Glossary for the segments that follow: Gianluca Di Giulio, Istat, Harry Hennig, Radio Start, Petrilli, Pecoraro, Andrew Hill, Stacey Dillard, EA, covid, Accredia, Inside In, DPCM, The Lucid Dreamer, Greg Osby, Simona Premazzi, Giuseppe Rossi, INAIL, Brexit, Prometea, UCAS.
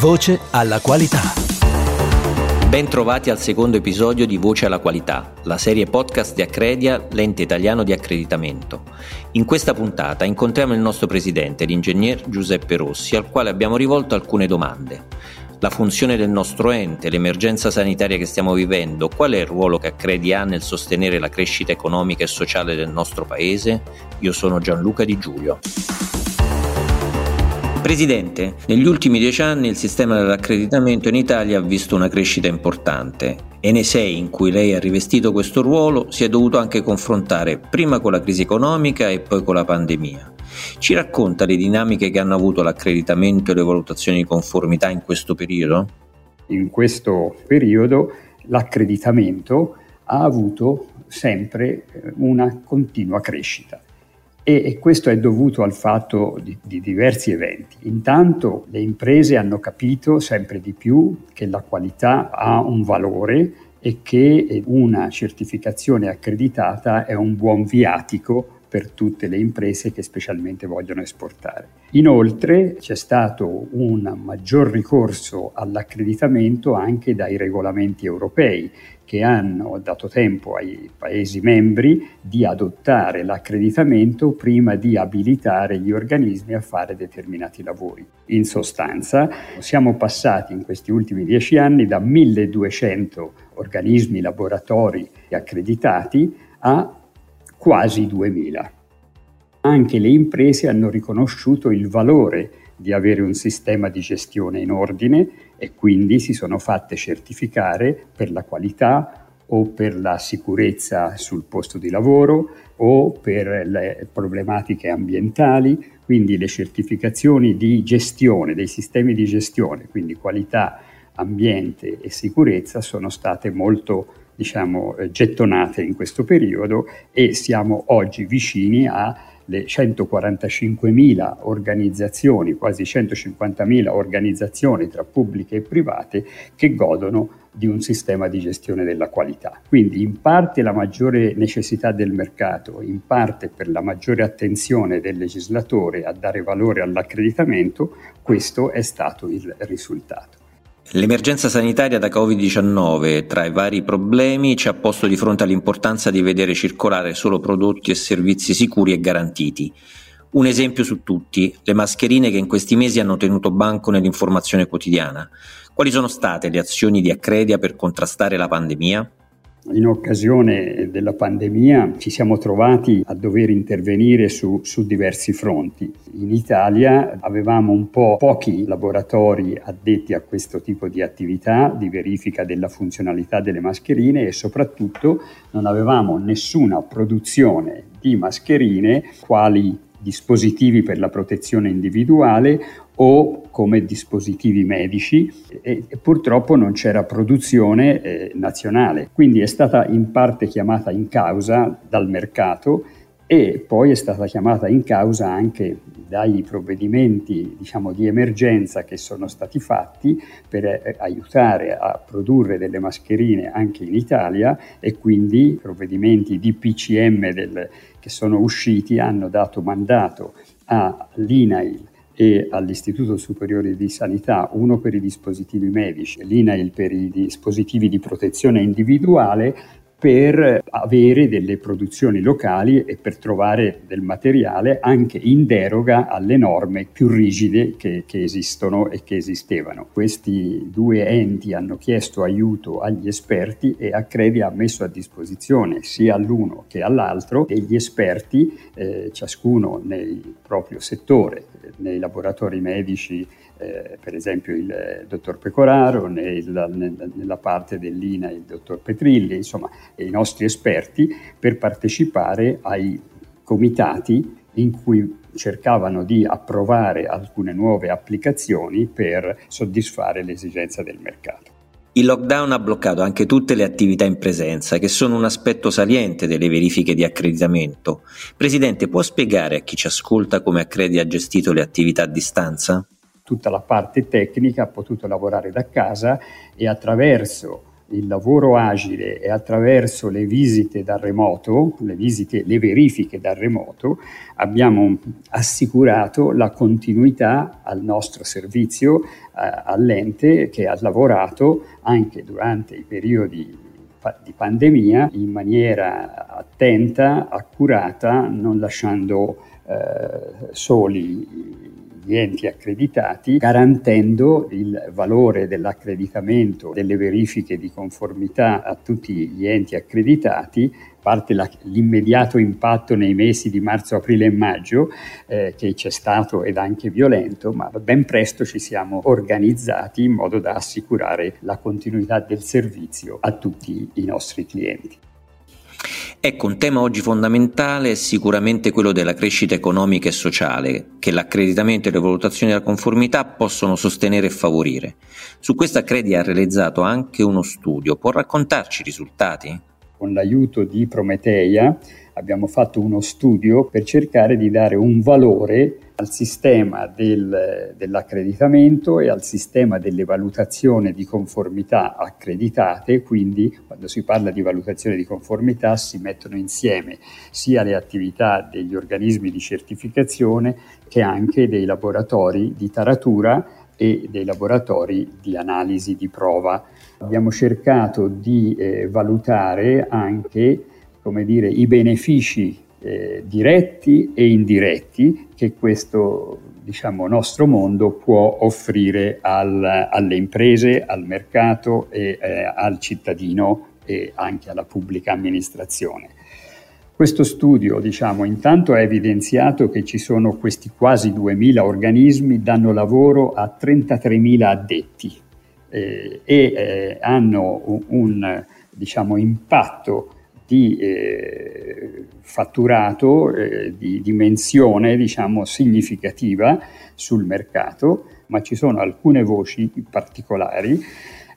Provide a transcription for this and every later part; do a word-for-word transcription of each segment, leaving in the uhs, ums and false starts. Voce alla qualità. Ben trovati al secondo episodio di Voce alla qualità, la serie podcast di Accredia, l'ente italiano di accreditamento. In questa puntata incontriamo il nostro presidente, l'ingegner Giuseppe Rossi, al quale abbiamo rivolto alcune domande. La funzione del nostro ente, l'emergenza sanitaria che stiamo vivendo, qual è il ruolo che Accredia ha nel sostenere la crescita economica e sociale del nostro paese? Io sono Gianluca Di Giulio. Presidente, negli ultimi dieci anni il sistema dell'accreditamento in Italia ha visto una crescita importante e nei sei in cui lei ha rivestito questo ruolo si è dovuto anche confrontare prima con la crisi economica e poi con la pandemia. Ci racconta le dinamiche che hanno avuto l'accreditamento e le valutazioni di conformità in questo periodo? In questo periodo l'accreditamento ha avuto sempre una continua crescita. E questo è dovuto al fatto di, di diversi eventi. Intanto le imprese hanno capito sempre di più che la qualità ha un valore e che una certificazione accreditata è un buon viatico per tutte le imprese che specialmente vogliono esportare. Inoltre c'è stato un maggior ricorso all'accreditamento anche dai regolamenti europei, che hanno dato tempo ai Paesi membri di adottare l'accreditamento prima di abilitare gli organismi a fare determinati lavori. In sostanza, siamo passati in questi ultimi dieci anni da milleduecento organismi, laboratori accreditati a quasi duemila. Anche le imprese hanno riconosciuto il valore di avere un sistema di gestione in ordine e quindi si sono fatte certificare per la qualità o per la sicurezza sul posto di lavoro o per le problematiche ambientali, quindi le certificazioni di gestione, dei sistemi di gestione, quindi qualità, ambiente e sicurezza sono state molto diciamo gettonate in questo periodo e siamo oggi vicini alle centoquarantacinquemila organizzazioni, quasi centocinquantamila organizzazioni tra pubbliche e private che godono di un sistema di gestione della qualità. Quindi in parte la maggiore necessità del mercato, in parte per la maggiore attenzione del legislatore a dare valore all'accreditamento, questo è stato il risultato. L'emergenza sanitaria da covid diciannove, tra i vari problemi, ci ha posto di fronte all'importanza di vedere circolare solo prodotti e servizi sicuri e garantiti. Un esempio su tutti, le mascherine che in questi mesi hanno tenuto banco nell'informazione quotidiana. Quali sono state le azioni di Accredia per contrastare la pandemia? In occasione della pandemia ci siamo trovati a dover intervenire su, su diversi fronti. In Italia avevamo un po' pochi laboratori addetti a questo tipo di attività di verifica della funzionalità delle mascherine e soprattutto non avevamo nessuna produzione di mascherine quali dispositivi per la protezione individuale o come dispositivi medici e, e purtroppo non c'era produzione eh, nazionale. Quindi è stata in parte chiamata in causa dal mercato e poi è stata chiamata in causa anche dai provvedimenti diciamo, di emergenza che sono stati fatti per eh, aiutare a produrre delle mascherine anche in Italia e quindi i provvedimenti D P C M del, che sono usciti hanno dato mandato all'INAIL e all'Istituto Superiore di Sanità, uno per i dispositivi medici, l'INAIL per i dispositivi di protezione individuale, per avere delle produzioni locali e per trovare del materiale anche in deroga alle norme più rigide che, che esistono e che esistevano. Questi due enti hanno chiesto aiuto agli esperti e Accredia ha messo a disposizione sia all'uno che all'altro e gli esperti, eh, ciascuno nel proprio settore, nei laboratori medici, eh, per esempio il dottor Pecoraro, nella, nella parte dell'I N A il dottor Petrilli, insomma, e i nostri esperti per partecipare ai comitati in cui cercavano di approvare alcune nuove applicazioni per soddisfare l'esigenza del mercato. Il lockdown ha bloccato anche tutte le attività in presenza, che sono un aspetto saliente delle verifiche di accreditamento. Presidente, può spiegare a chi ci ascolta come Accredia ha gestito le attività a distanza? Tutta la parte tecnica ha potuto lavorare da casa e attraverso il lavoro agile e attraverso le visite da remoto, le visite, le verifiche da remoto, abbiamo assicurato la continuità al nostro servizio, eh, all'ente che ha lavorato anche durante i periodi di pandemia in maniera attenta, accurata, non lasciando eh, soli gli enti accreditati, garantendo il valore dell'accreditamento, delle verifiche di conformità a tutti gli enti accreditati. Parte la, l'immediato impatto nei mesi di marzo, aprile e maggio eh, che c'è stato ed anche violento, ma ben presto ci siamo organizzati in modo da assicurare la continuità del servizio a tutti i nostri clienti. Ecco, un tema oggi fondamentale è sicuramente quello della crescita economica e sociale, che l'accreditamento e le valutazioni della conformità possono sostenere e favorire. Su questo Accredia ha realizzato anche uno studio. Può raccontarci i risultati? Con l'aiuto di Prometea abbiamo fatto uno studio per cercare di dare un valore al sistema del, dell'accreditamento e al sistema delle valutazioni di conformità accreditate. Quindi, quando si parla di valutazione di conformità, si mettono insieme sia le attività degli organismi di certificazione che anche dei laboratori di taratura e dei laboratori di analisi di prova. Abbiamo cercato di eh, valutare anche, come dire, i benefici eh, diretti e indiretti che questo, diciamo, nostro mondo può offrire al, alle imprese, al mercato e eh, al cittadino e anche alla pubblica amministrazione. Questo studio, diciamo, intanto ha evidenziato che ci sono questi quasi duemila organismi, danno lavoro a trentatremila addetti eh, e eh, hanno un, un diciamo, impatto di eh, fatturato, eh, di dimensione, diciamo, significativa sul mercato, ma ci sono alcune voci particolari,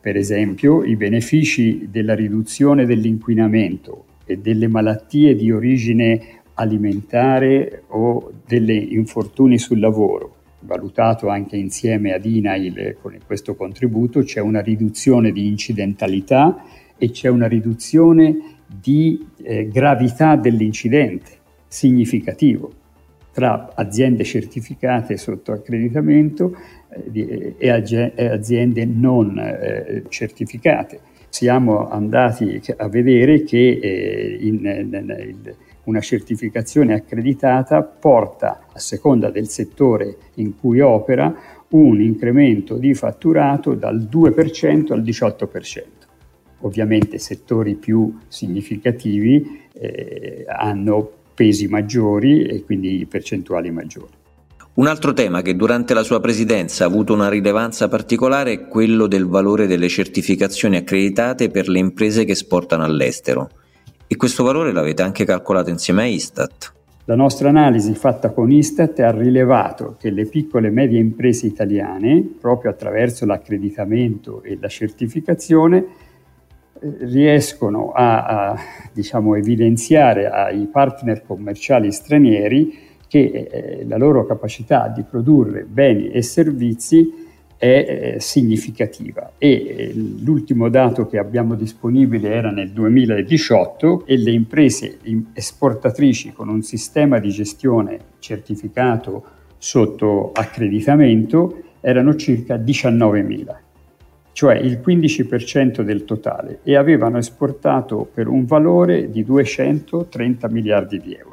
per esempio i benefici della riduzione dell'inquinamento e delle malattie di origine alimentare o degli infortuni sul lavoro. Valutato anche insieme ad INAIL con questo contributo, c'è una riduzione di incidentalità e c'è una riduzione di eh, gravità dell'incidente significativo tra aziende certificate sotto accreditamento eh, di, e ag- aziende non eh, certificate. Siamo andati a vedere che eh, in, in, una certificazione accreditata porta, a seconda del settore in cui opera, un incremento di fatturato dal due per cento al diciotto per cento. Ovviamente settori più significativi eh, hanno pesi maggiori e quindi percentuali maggiori. Un altro tema che durante la sua presidenza ha avuto una rilevanza particolare è quello del valore delle certificazioni accreditate per le imprese che esportano all'estero. E questo valore l'avete anche calcolato insieme a Istat. La nostra analisi fatta con Istat ha rilevato che le piccole e medie imprese italiane, proprio attraverso l'accreditamento e la certificazione, riescono a, a diciamo, evidenziare ai partner commerciali stranieri che eh, la loro capacità di produrre beni e servizi è eh, significativa e eh, l'ultimo dato che abbiamo disponibile era nel duemiladiciotto e le imprese esportatrici con un sistema di gestione certificato sotto accreditamento erano circa diciannovemila. Cioè il quindici per cento del totale, e avevano esportato per un valore di duecentotrenta miliardi di euro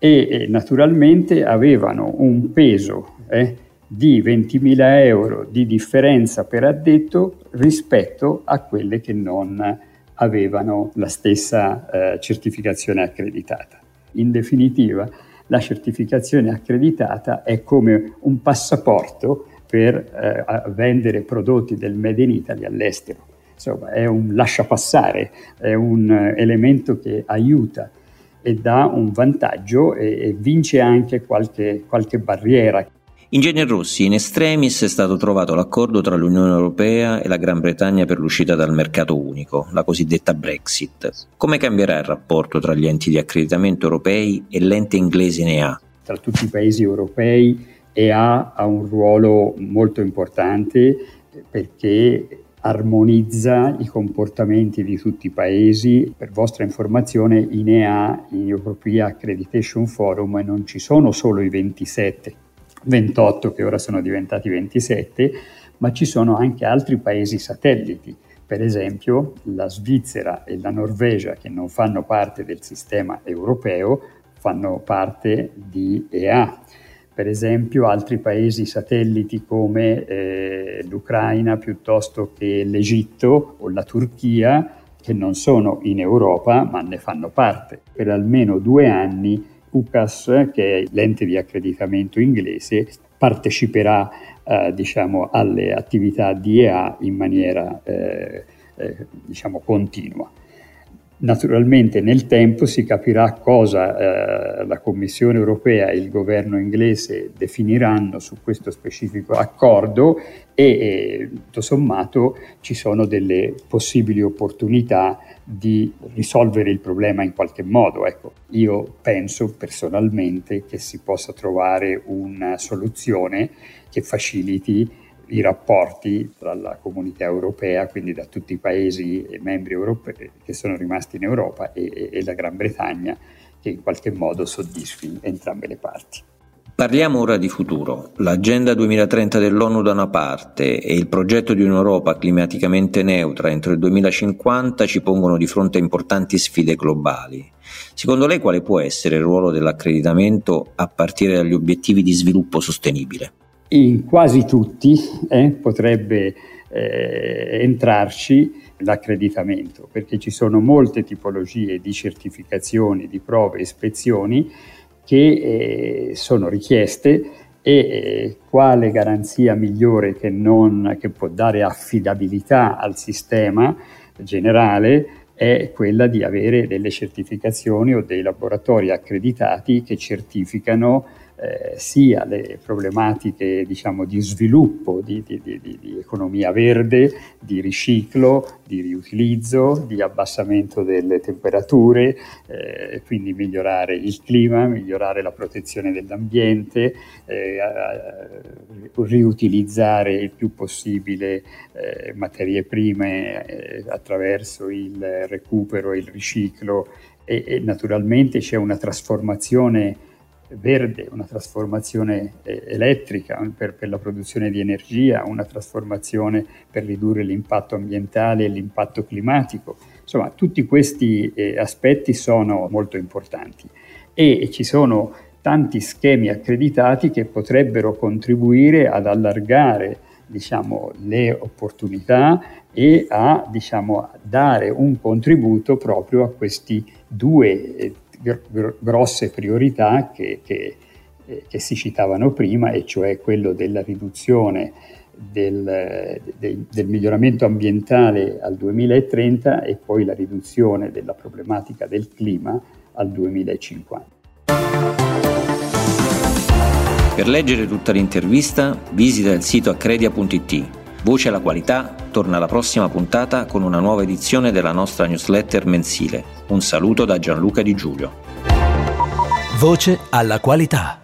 e eh, naturalmente avevano un peso eh, di ventimila euro di differenza per addetto rispetto a quelle che non avevano la stessa eh, certificazione accreditata. In definitiva, la certificazione accreditata è come un passaporto per eh, vendere prodotti del Made in Italy all'estero. Insomma, è un lasciapassare, è un elemento che aiuta e dà un vantaggio e, e vince anche qualche, qualche barriera. Ingegner Rossi, in extremis è stato trovato l'accordo tra l'Unione Europea e la Gran Bretagna per l'uscita dal mercato unico, la cosiddetta Brexit. Come cambierà il rapporto tra gli enti di accreditamento europei e l'ente inglese E A? Tra tutti i paesi europei E A ha un ruolo molto importante perché armonizza i comportamenti di tutti i paesi. Per vostra informazione, in E A, in European Accreditation Forum, non ci sono solo i ventisette, ventotto che ora sono diventati ventisette, ma ci sono anche altri paesi satelliti. Per esempio la Svizzera e la Norvegia, che non fanno parte del sistema europeo, fanno parte di E A. Per esempio altri paesi satelliti come eh, l'Ucraina piuttosto che l'Egitto o la Turchia, che non sono in Europa ma ne fanno parte. Per almeno due anni U C A S, che è l'ente di accreditamento inglese, parteciperà eh, diciamo, alle attività di E A in maniera eh, eh, diciamo, continua. Naturalmente nel tempo si capirà cosa eh, la Commissione europea e il governo inglese definiranno su questo specifico accordo e, e tutto sommato ci sono delle possibili opportunità di risolvere il problema in qualche modo. Ecco, io penso personalmente che si possa trovare una soluzione che faciliti i rapporti tra la comunità europea, quindi da tutti i paesi e membri europei che sono rimasti in Europa e, e la Gran Bretagna, che in qualche modo soddisfi entrambe le parti. Parliamo ora di futuro. L'agenda duemilatrenta dell'ONU da una parte e il progetto di un'Europa climaticamente neutra entro il duemilacinquanta ci pongono di fronte a importanti sfide globali. Secondo lei quale può essere il ruolo dell'accreditamento a partire dagli obiettivi di sviluppo sostenibile? In quasi tutti eh, potrebbe eh, entrarci l'accreditamento, perché ci sono molte tipologie di certificazioni, di prove, ispezioni che eh, sono richieste e eh, quale garanzia migliore che, non, che può dare affidabilità al sistema generale è quella di avere delle certificazioni o dei laboratori accreditati che certificano Eh, sia le problematiche diciamo, di sviluppo, di, di, di, di economia verde, di riciclo, di riutilizzo, di abbassamento delle temperature, eh, quindi migliorare il clima, migliorare la protezione dell'ambiente, eh, riutilizzare il più possibile eh, materie prime eh, attraverso il recupero e il riciclo e, e naturalmente c'è una trasformazione verde, una trasformazione eh, elettrica per, per la produzione di energia, una trasformazione per ridurre l'impatto ambientale e l'impatto climatico. Insomma, tutti questi eh, aspetti sono molto importanti e ci sono tanti schemi accreditati che potrebbero contribuire ad allargare diciamo, le opportunità e a diciamo, dare un contributo proprio a questi due eh, grosse priorità che, che, che si citavano prima, e cioè quello della riduzione del, del, del miglioramento ambientale al duemilatrenta e poi la riduzione della problematica del clima al duemilacinquanta. Per leggere tutta l'intervista visita il sito accredia punto it. Voce alla qualità torna alla prossima puntata con una nuova edizione della nostra newsletter mensile. Un saluto da Gianluca Di Giulio. Voce alla qualità.